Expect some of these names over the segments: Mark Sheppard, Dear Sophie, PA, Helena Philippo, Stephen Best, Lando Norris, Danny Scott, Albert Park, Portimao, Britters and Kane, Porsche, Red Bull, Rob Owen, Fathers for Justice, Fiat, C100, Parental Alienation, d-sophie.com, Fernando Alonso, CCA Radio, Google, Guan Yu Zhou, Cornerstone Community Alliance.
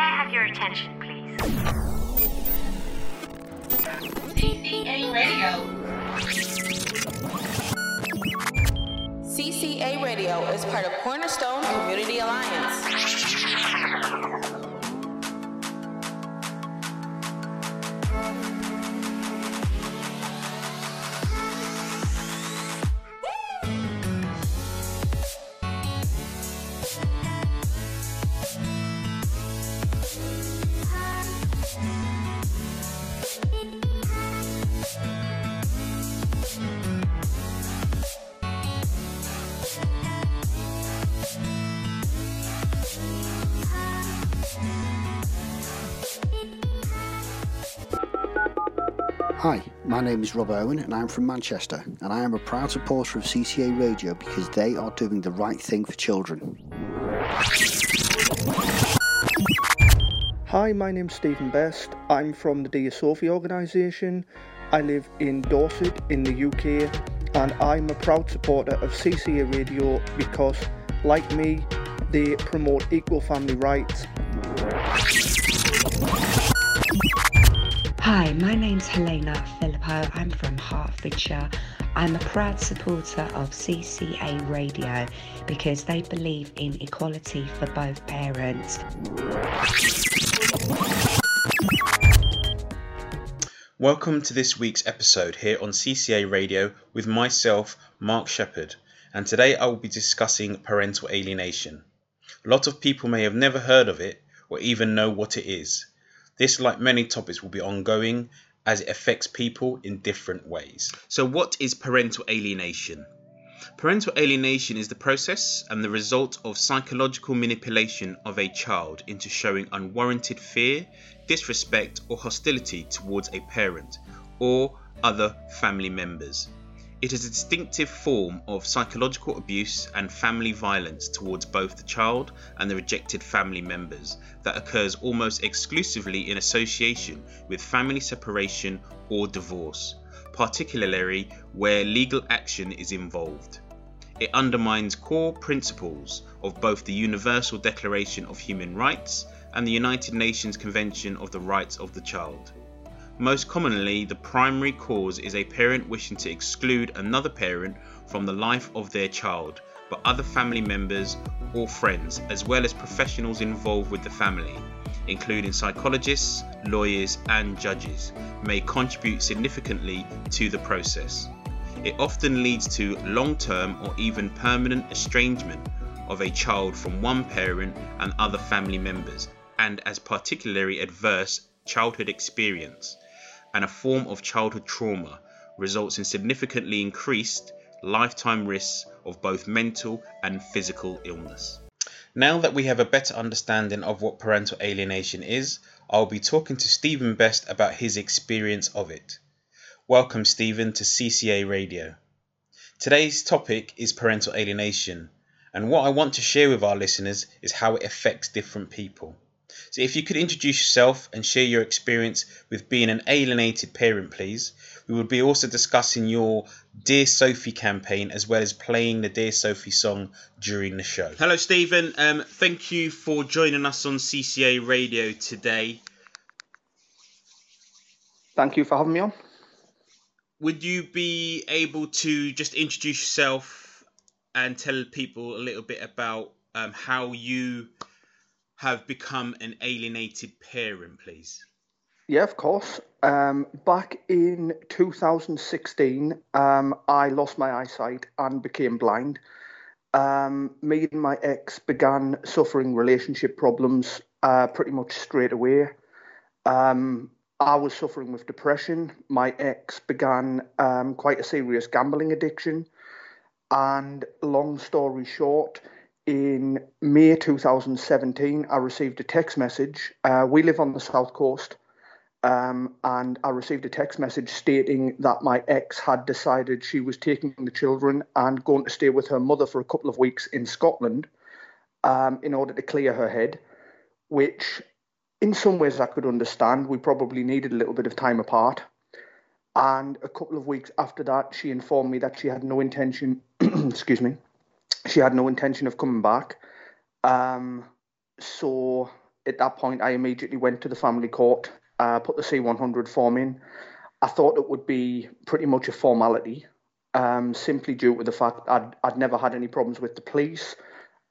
May I have your attention, please? CCA Radio. CCA Radio is part of Cornerstone Community Alliance. Hi, my name is Rob Owen and I'm from Manchester, and I am a proud supporter of CCA Radio because they are doing the right thing for children. Hi, my name's Stephen Best. I'm from the Dear Sophie organisation. I live in Dorset in the UK, and I'm a proud supporter of CCA Radio because, like me, they promote equal family rights. Hi, my name's Helena Philippo. I'm from Hertfordshire. I'm a proud supporter of CCA Radio because they believe in equality for both parents. Welcome to this week's episode here on CCA Radio with myself, Mark Sheppard, and today I will be discussing parental alienation. A lot of people may have never heard of it or even know what it is. This, like many topics, will be ongoing as it affects people in different ways. So what is parental alienation? Parental alienation is the process and the result of psychological manipulation of a child into showing unwarranted fear, disrespect or hostility towards a parent or other family members. It is a distinctive form of psychological abuse and family violence towards both the child and the rejected family members that occurs almost exclusively in association with family separation or divorce, particularly where legal action is involved. It undermines core principles of both the Universal Declaration of Human Rights and the United Nations Convention of the Rights of the Child. Most commonly, the primary cause is a parent wishing to exclude another parent from the life of their child, but other family members or friends, as well as professionals involved with the family, including psychologists, lawyers and judges, may contribute significantly to the process. It often leads to long-term or even permanent estrangement of a child from one parent and other family members, and as particularly adverse childhood experience and a form of childhood trauma results in significantly increased lifetime risks of both mental and physical illness. Now that we have a better understanding of what parental alienation is, I'll be talking to Stephen Best about his experience of it. Welcome, Stephen, to CCA Radio. Today's topic is parental alienation, and what I want to share with our listeners is how it affects different people. So if you could introduce yourself and share your experience with being an alienated parent, please. We will be also discussing your Dear Sophie campaign as well as playing the Dear Sophie song during the show. Hello, Stephen. Thank you for joining us on CCA Radio today. Thank you for having me on. Would you be able to just introduce yourself and tell people a little bit about how you have become an alienated parent, please? Yeah, of course. Back in 2016, I lost my eyesight and became blind. Me and my ex began suffering relationship problems pretty much straight away. I was suffering with depression. My ex began quite a serious gambling addiction. And long story short, in May 2017, I received a text message. We live on the South Coast, and I received a text message stating that my ex had decided she was taking the children and going to stay with her mother for a couple of weeks in Scotland in order to clear her head, which in some ways I could understand. We probably needed a little bit of time apart. And a couple of weeks after that, she informed me that she had no intention, she had no intention of coming back. So at that point, I immediately went to the family court, put the C100 form in. I thought it would be pretty much a formality, simply due to the fact I'd never had any problems with the police.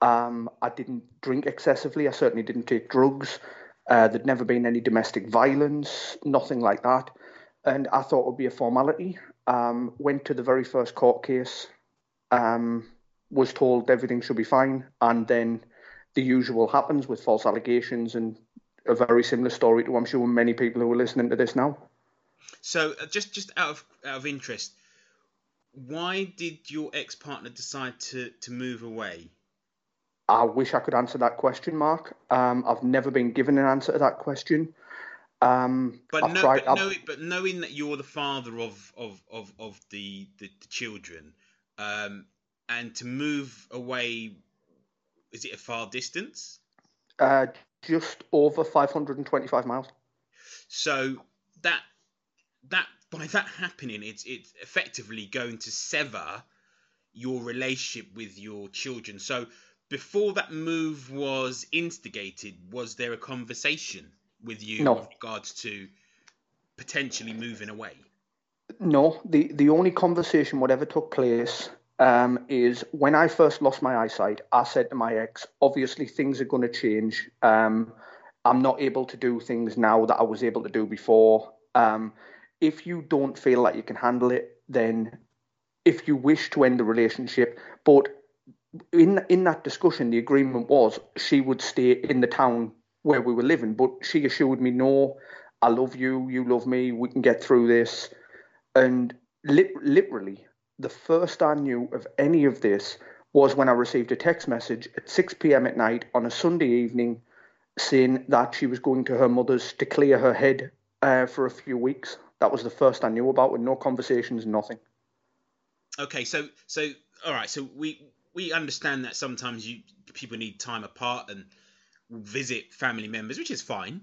I didn't drink excessively. I certainly didn't take drugs. There'd never been any domestic violence, nothing like that. And I thought it would be a formality. Went to the very first court case, was told everything should be fine. And then the usual happens with false allegations, and a very similar story to, I'm sure, many people who are listening to this now. So just out of interest, why did your ex-partner decide to move away? I wish I could answer that question, Mark. I've never been given an answer to that question. But knowing that you're the father of the children, and to move away, is it a far distance? Just over 525 miles. So that by that happening, it's effectively going to sever your relationship with your children. So before that move was instigated, was there a conversation with you with regards to potentially moving away? No, the only conversation whatever took place is when I first lost my eyesight, I said to my ex, obviously things are going to change. I'm not able to do things now that I was able to do before. If you don't feel like you can handle it, then if you wish to end the relationship, but in that discussion, the agreement was she would stay in the town where we were living, but she assured me, no, I love you, you love me, we can get through this. And literally, the first I knew of any of this was when I received a text message at 6 p.m. at night on a Sunday evening saying that she was going to her mother's to clear her head for a few weeks. That was the first I knew about, with no conversations, nothing. Okay, so all right, so we understand that sometimes people need time apart and visit family members, which is fine.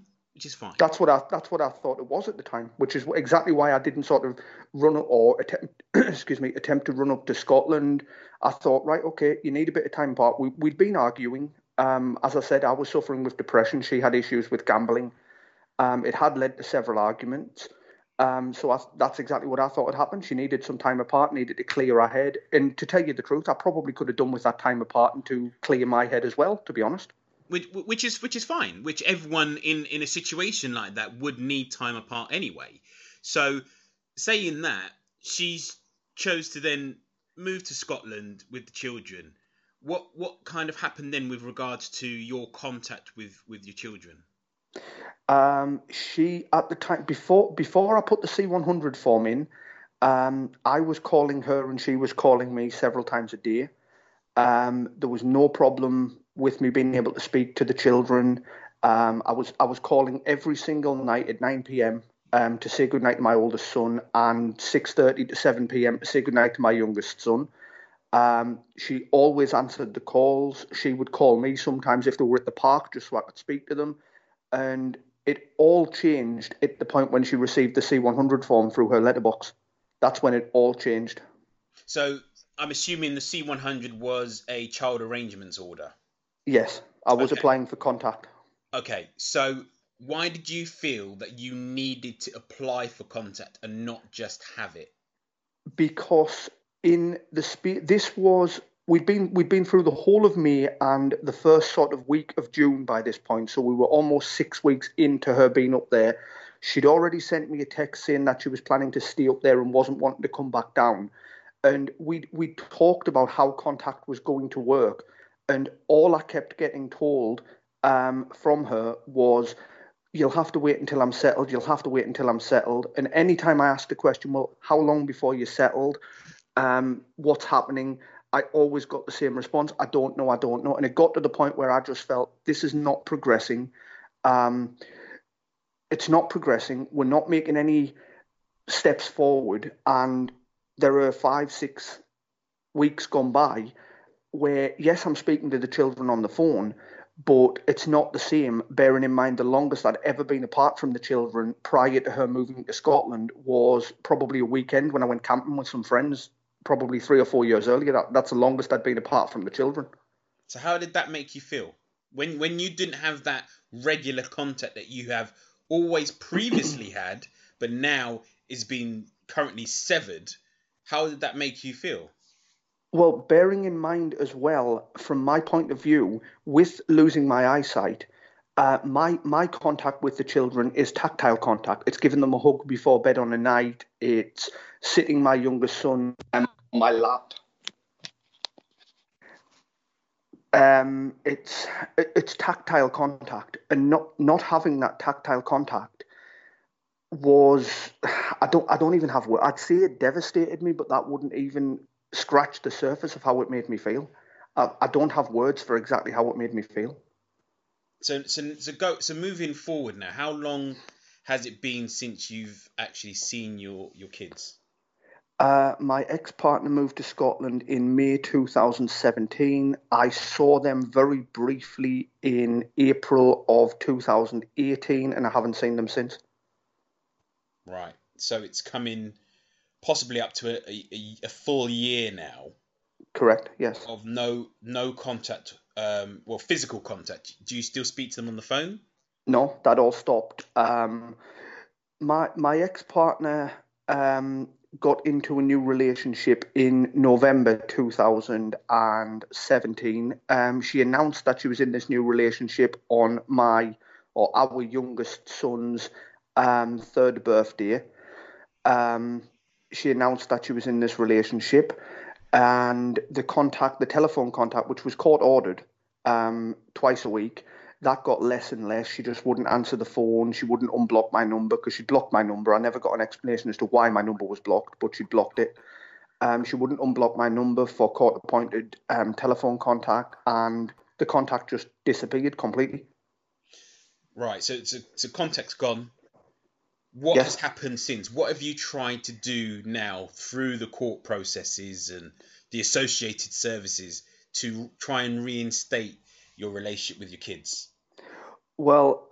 That's what I thought it was at the time, which is exactly why I didn't sort of run up or attempt to run up to Scotland. I thought, right, okay, you need a bit of time apart. We'd been arguing. As I said, I was suffering with depression. She had issues with gambling. It had led to several arguments. So that's exactly what I thought had happened. She needed some time apart, needed to clear her head. And to tell you the truth, I probably could have done with that time apart and to clear my head as well, to be honest. Which is fine, which everyone in a situation like that would need time apart anyway. So saying that, she chose to then move to Scotland with the children. What kind of happened then with regards to your contact with your children? She, at the time, before I put the C100 form in, I was calling her and she was calling me several times a day. There was no problem with me being able to speak to the children. I was calling every single night at 9 p.m. To say goodnight to my oldest son, and 6:30 to 7 p.m. to say goodnight to my youngest son. She always answered the calls. She would call me sometimes if they were at the park, just so I could speak to them. And it all changed at the point when she received the C100 form through her letterbox. That's when it all changed. So I'm assuming the C100 was a child arrangements order. Yes, I was applying for contact. Okay, so why did you feel that you needed to apply for contact and not just have it? Because in the we'd been through the whole of May and the first sort of week of June by this point, so we were almost 6 weeks into her being up there. She'd already sent me a text saying that she was planning to stay up there and wasn't wanting to come back down. And we talked about how contact was going to work. And all I kept getting told from her was, you'll have to wait until I'm settled. You'll have to wait until I'm settled. And any time I asked the question, well, how long before you're settled? What's happening? I always got the same response. I don't know. I don't know. And it got to the point where I just felt this is not progressing. It's not progressing. We're not making any steps forward. And there are 5-6 weeks gone by where, yes, I'm speaking to the children on the phone, but it's not the same, bearing in mind the longest I'd ever been apart from the children prior to her moving to Scotland was probably a weekend when I went camping with some friends, probably 3 or 4 years earlier. That's the longest I'd been apart from the children. So how did that make you feel when you didn't have that regular contact that you have always previously had, but now is being currently severed, how did that make you feel? Well, bearing in mind as well, from my point of view, with losing my eyesight, my contact with the children is tactile contact. It's giving them a hug before bed on a night. It's sitting my younger son on my lap. It's tactile contact, and not having that tactile contact was, I don't even have words. I'd say it devastated me, but that wouldn't even scratch the surface of how it made me feel. I don't have words for exactly how it made me feel. So moving forward now, how long has it been since you've actually seen your kids? My ex-partner moved to Scotland in May 2017. I saw them very briefly in April of 2018, and I haven't seen them since. Right. So it's coming possibly up to a full year now. Correct. Yes. Of no contact. Well, physical contact. Do you still speak to them on the phone? No, that all stopped. My ex-partner got into a new relationship in November 2017. She announced that she was in this new relationship on our youngest son's third birthday. She announced that she was in this relationship, and the telephone contact, which was court ordered twice a week, that got less and less. She just wouldn't answer the phone. She wouldn't unblock my number, because she blocked my number. I never got an explanation as to why my number was blocked, but she blocked it. She wouldn't unblock my number for court-appointed telephone contact, and the contact just disappeared completely. Right, so it's a contact's gone. What has happened since? What have you tried to do now through the court processes and the associated services to try and reinstate your relationship with your kids? Well,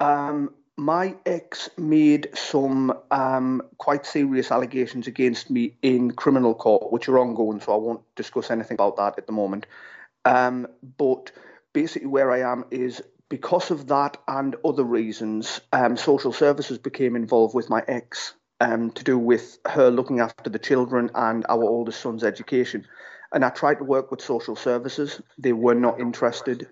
my ex made some quite serious allegations against me in criminal court, which are ongoing, so I won't discuss anything about that at the moment. But basically where I am is, because of that and other reasons, social services became involved with my ex to do with her looking after the children and our oldest son's education. And I tried to work with social services. They were not interested.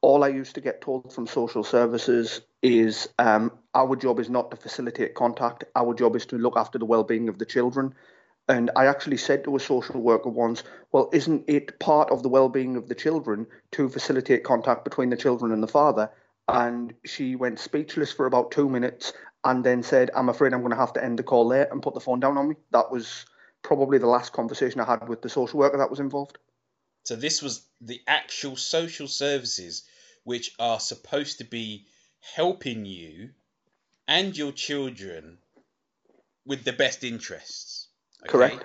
All I used to get told from social services is our job is not to facilitate contact. Our job is to look after the well-being of the children. And I actually said to a social worker once, well, isn't it part of the well-being of the children to facilitate contact between the children and the father? And she went speechless for about 2 minutes and then said, I'm afraid I'm going to have to end the call there, and put the phone down on me. That was probably the last conversation I had with the social worker that was involved. So this was the actual social services, which are supposed to be helping you and your children with the best interests. Okay. Correct.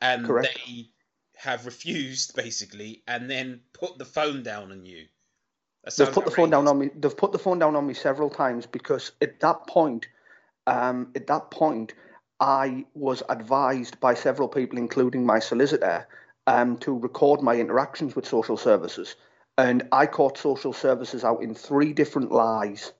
And they have refused, basically, and then put the phone down on you. They've put the phone down on me. They've put the phone down on me several times, because at that point, I was advised by several people, including my solicitor, to record my interactions with social services. And I caught social services out in 3 different lies.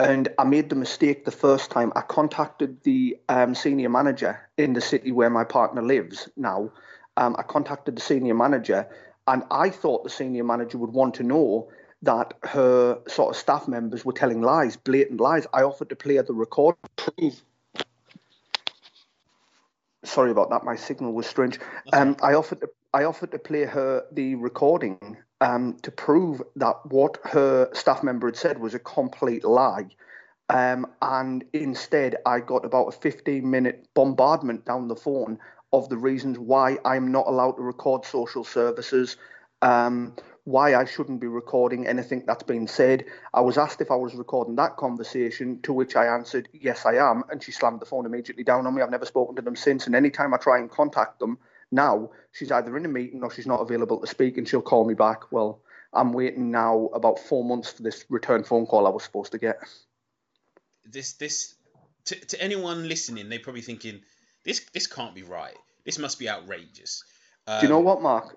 And I made the mistake the first time. I contacted the senior manager in the city where my partner lives now. I contacted the senior manager, and I thought the senior manager would want to know that her sort of staff members were telling lies, blatant lies. I offered to play the record. Sorry about that. My signal was strange. I offered to play her the recording to prove that what her staff member had said was a complete lie. And instead, I got about a 15-minute bombardment down the phone of the reasons why I'm not allowed to record social services, why I shouldn't be recording anything that's been said. I was asked if I was recording that conversation, to which I answered, yes, I am. And she slammed the phone immediately down on me. I've never spoken to them since. And any time I try and contact them now, she's either in a meeting or she's not available to speak, and she'll call me back. Well, I'm waiting now about 4 months for this return phone call I was supposed to get. This to anyone listening, they're probably thinking, this can't be right. This must be outrageous. Do you know what, Mark?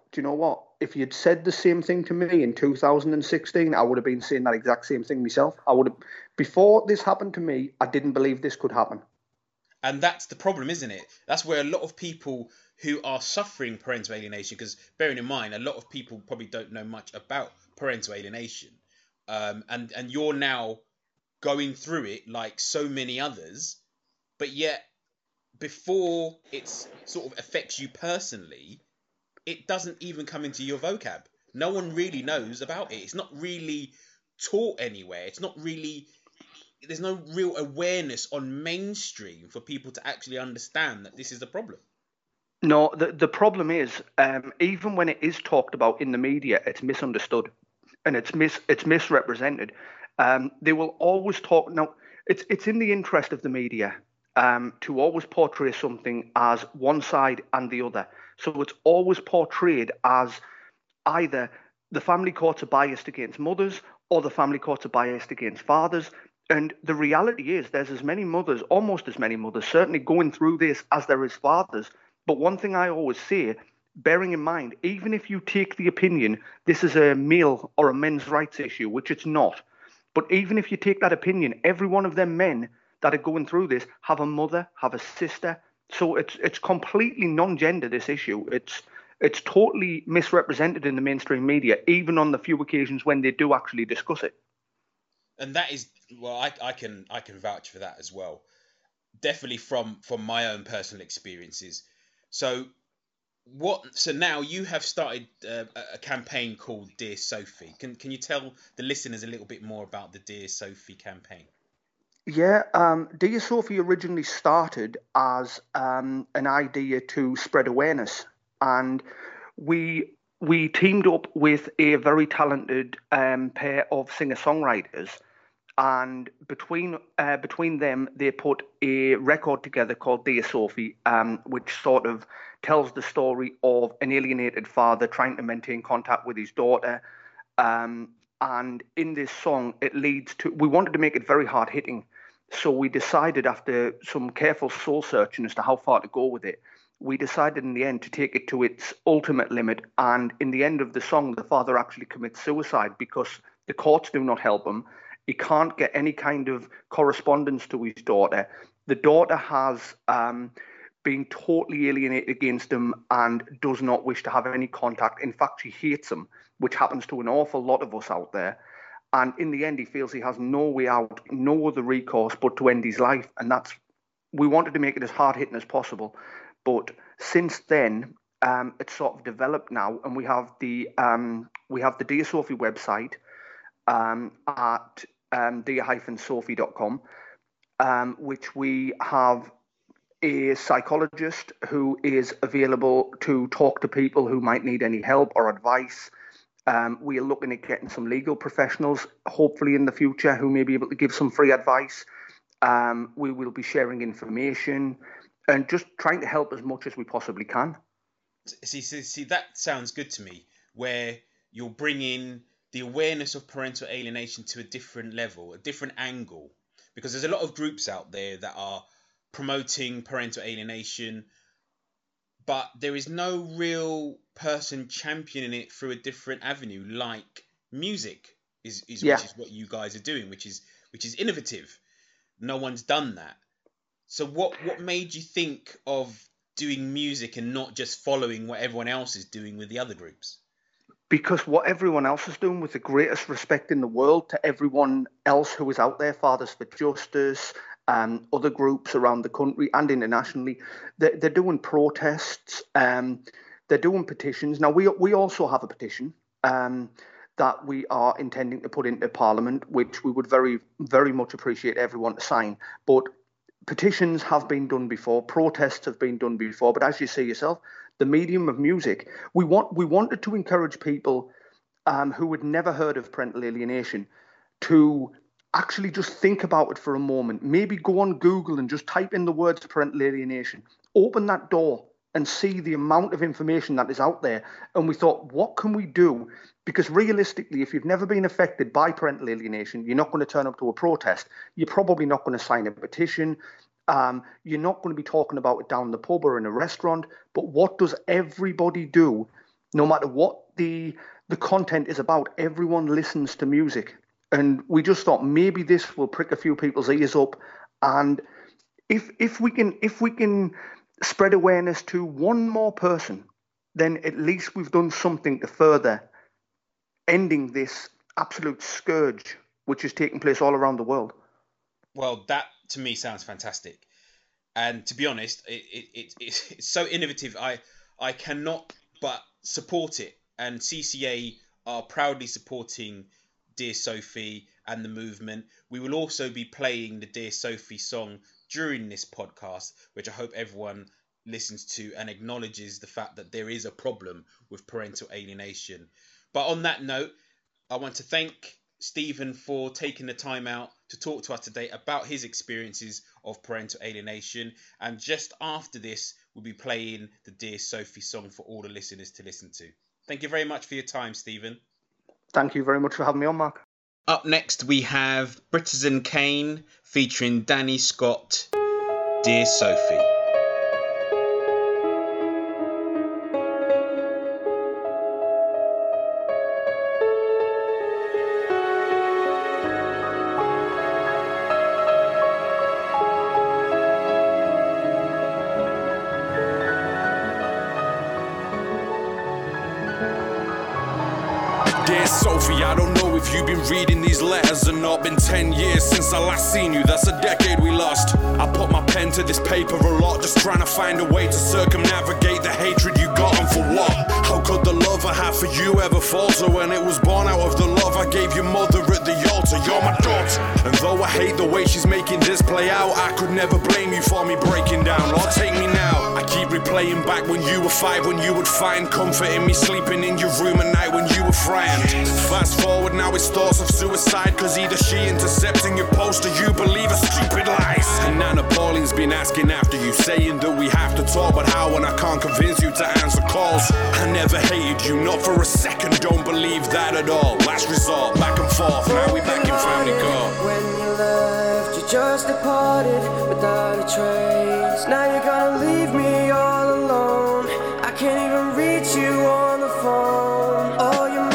if you'd said the same thing to me in 2016, I would have been saying that exact same thing myself. I would have, before this happened to me, I didn't believe this could happen. And that's the problem, isn't it? That's where a lot of people who are suffering parental alienation, because bearing in mind, a lot of people probably don't know much about parental alienation. And you're now going through it like so many others, but yet before it sort of affects you personally, it doesn't even come into your vocab. No one really knows about it. It's not really taught anywhere. It's not really, there's no real awareness on mainstream for people to actually understand that this is a problem. No, the problem is, even when it is talked about in the media, it's misunderstood and it's misrepresented. They will always talk. Now, it's in the interest of the media to always portray something as one side and the other. So it's always portrayed as either the family courts are biased against mothers or the family courts are biased against fathers. And the reality is there's as many mothers, almost as many mothers, certainly going through this as there is fathers. But one thing I always say, bearing in mind, even if you take the opinion this is a male or a men's rights issue, which it's not, but even if you take that opinion, every one of them men that are going through this have a mother, have a sister. So it's completely non-gender, this issue. It's totally misrepresented in the mainstream media, even on the few occasions when they do actually discuss it. And that is, well, I can vouch for that as well. Definitely from my own personal experiences. So now you have started a campaign called Dear Sophie. Can you tell the listeners a little bit more about the Dear Sophie campaign? Yeah, Dear Sophie originally started as an idea to spread awareness, and we teamed up with a very talented pair of singer-songwriters, and between them they put a record together called Dear Sophie, which sort of tells the story of an alienated father trying to maintain contact with his daughter. And in this song, it leads to, we wanted to make it very hard hitting. So we decided, after some careful soul searching as to how far to go with it, we decided in the end to take it to its ultimate limit. And in the end of the song, the father actually commits suicide because the courts do not help him. He can't get any kind of correspondence to his daughter. The daughter has been totally alienated against him and does not wish to have any contact. In fact, she hates him, which happens to an awful lot of us out there. And in the end, he feels he has no way out, no other recourse but to end his life. And that's, we wanted to make it as hard-hitting as possible. But since then, it's sort of developed now, and we have the Dear Sophie website at d-sophie.com, which we have a psychologist who is available to talk to people who might need any help or advice. We are looking at getting some legal professionals, hopefully in the future, who may be able to give some free advice. We will be sharing information and just trying to help as much as we possibly can. See, that sounds good to me, where you'll bring in the awareness of parental alienation to a different level, a different angle, because there's a lot of groups out there that are promoting parental alienation, but there is no real person championing it through a different avenue, like music is yeah. Which is what you guys are doing, which is innovative. No one's done that. So what made you think of doing music and not just following what everyone else is doing with the other groups? Because what everyone else is doing, with the greatest respect in the world to everyone else who is out there, Fathers for Justice, other groups around the country and internationally, they're doing protests, they're doing petitions. Now, we also have a petition that we are intending to put into Parliament, which we would very, very much appreciate everyone to sign. But petitions have been done before, protests have been done before, but as you say yourself, the medium of music, we wanted to encourage people who had never heard of parental alienation to actually just think about it for a moment. Maybe go on Google and just type in the words parental alienation. Open that door and see the amount of information that is out there. And we thought, what can we do? Because realistically, if you've never been affected by parental alienation, you're not going to turn up to a protest. You're probably not going to sign a petition. You're not going to be talking about it down the pub or in a restaurant. But what does everybody do no matter what the content is about, everyone listens to music. And we just thought maybe this will prick a few people's ears up. And if we can spread awareness to one more person, then at least we've done something to further ending this absolute scourge which is taking place all around the world. Well, that to me sounds fantastic. And to be honest, it's so innovative. I cannot but support it. And CCA are proudly supporting Dear Sophie and the movement. We will also be playing the Dear Sophie song during this podcast, which I hope everyone listens to and acknowledges the fact that there is a problem with parental alienation. But on that note, I want to thank Stephen for taking the time out to talk to us today about his experiences of parental alienation. And just after this, we'll be playing the Dear Sophie song for all the listeners to listen to. Thank you very much for your time, Stephen. Thank you very much for having me on, Mark. Up next, we have Britters and Kane featuring Danny Scott, Dear Sophie. Dear Sophie, I don't know if you've been reading these letters or not. Been 10 years since I last seen you, that's a decade we lost. I put my pen to this paper a lot, just trying to find a way to circumnavigate the hatred you got, and for what? How could the love I had for you ever falter when it was born out of the love I gave your mother at the altar? You're my daughter, and though I hate the way she's making this play out, I could never blame you for me breaking down. Lord, take me now. I keep replaying back when you were 5, when you would find comfort in me sleeping in your room at night when you were frightened. Fast forward now, it's thoughts of suicide, cause either she intercepting your post or you believe her stupid lies. And Nana Pauline's been asking after you, saying that we have to talk, but how when I can't convince you to answer calls? I never hated you, not for a second, don't believe that at all. Last resort, back and forth, now we back in family court. When you left, you just departed without a trace. Now you're gonna leave me all alone, I can't even reach you on the phone. All your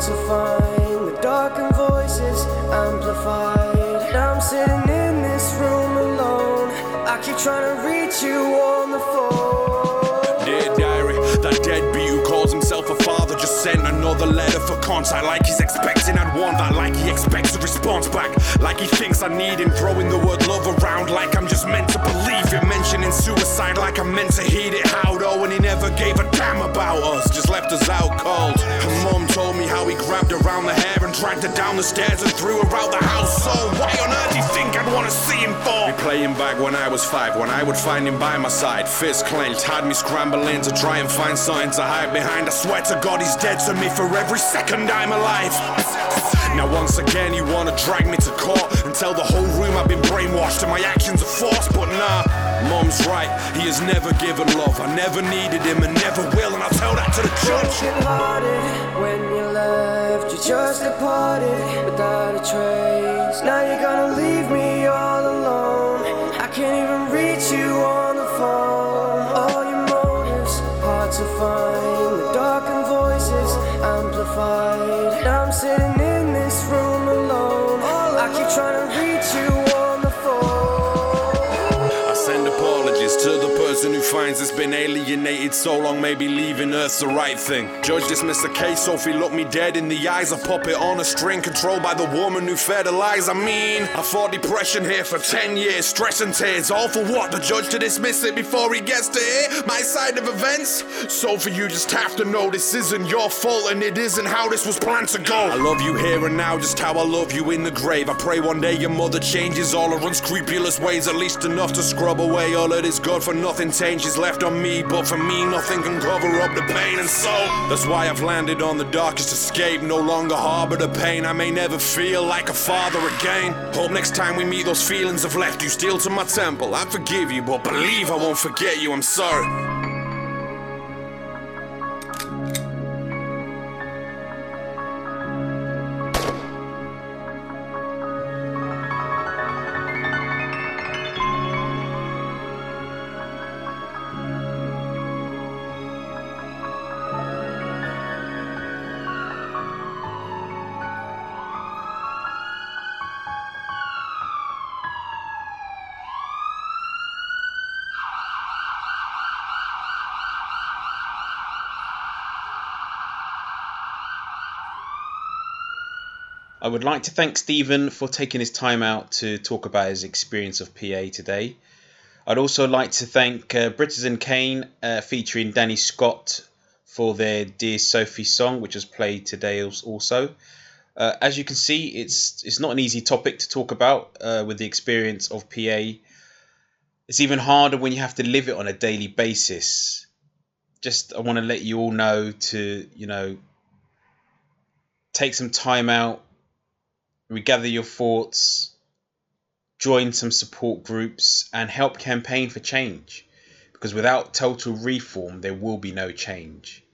to find the darkened voices amplified. I'm sitting in this room alone, I keep trying to reach you on the phone. Dear diary, that deadbeat who calls himself a father just sent another letter for contact, like he's expecting I'd want that, like he expects a response back, like he thinks I need him, throwing the word love around like I'm just meant to believe it, mentioning suicide like I'm meant to heed it. How though? And he never gave a damn about us, just left us out cold. Her mom told me how he grabbed around the hair and dragged her down the stairs and threw her out the house. So why on earth do you think I'd want to see him for? Replaying back when I was 5, when I would find him by my side, fists clenched, had me scrambling to try and find something to hide behind. I swear to God he's dead to me for every second I'm alive. Now once again you wanna drag me to court and tell the whole room I've been brainwashed and my actions are forced, but nah, Mom's right, he has never given love. I never needed him and never will, and I'll tell that to the judge. When you left, you just departed without a trace. Now you're gonna leave me all alone, I can't even reach you on the phone. All your motives, hard to find, the darkened voices amplified. I'm sitting in this room alone, I keep trying to reach you on the phone. I send apologies to the person who finds it's been alienated so long, maybe leaving Earth's the right thing. Judge dismissed the case, Sophie looked me dead in the eyes. I pop it on a string, controlled by the woman who fed her lies. I mean, I fought depression here for 10 years, stress and tears, all for what? The judge to dismiss it before he gets to hear my side of events? Sophie, you just have to know this isn't your fault, and it isn't how this was planned to go. I love you here and now, just how I love you in the grave. I pray one day your mother changes all her unscrupulous ways, at least enough to scrub away all of this good for nothing changes left on me, but for me nothing can cover up the pain, and so that's why I've landed on the darkest escape. No longer harbor the pain, I may never feel like a father again. Hope next time we meet those feelings have left you still to my temple. I forgive you, but believe I won't forget you, I'm sorry. I would like to thank Stephen for taking his time out to talk about his experience of PA today. I'd also like to thank Britters and Kane featuring Danny Scott for their Dear Sophie song, which was played today also. As you can see, it's not an easy topic to talk about with the experience of PA. It's even harder when you have to live it on a daily basis. Just I want to let you all know to, take some time out, regather your thoughts, join some support groups and help campaign for change, because without total reform there will be no change.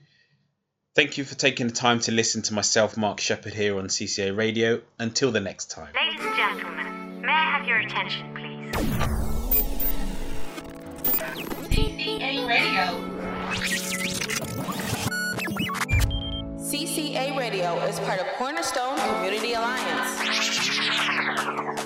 Thank you for taking the time to listen to myself, Mark Sheppard, here on CCA Radio. Until the next time. Ladies and gentlemen, may I have your attention, please? CCA Radio. CCA Radio is part of Cornerstone Community Alliance.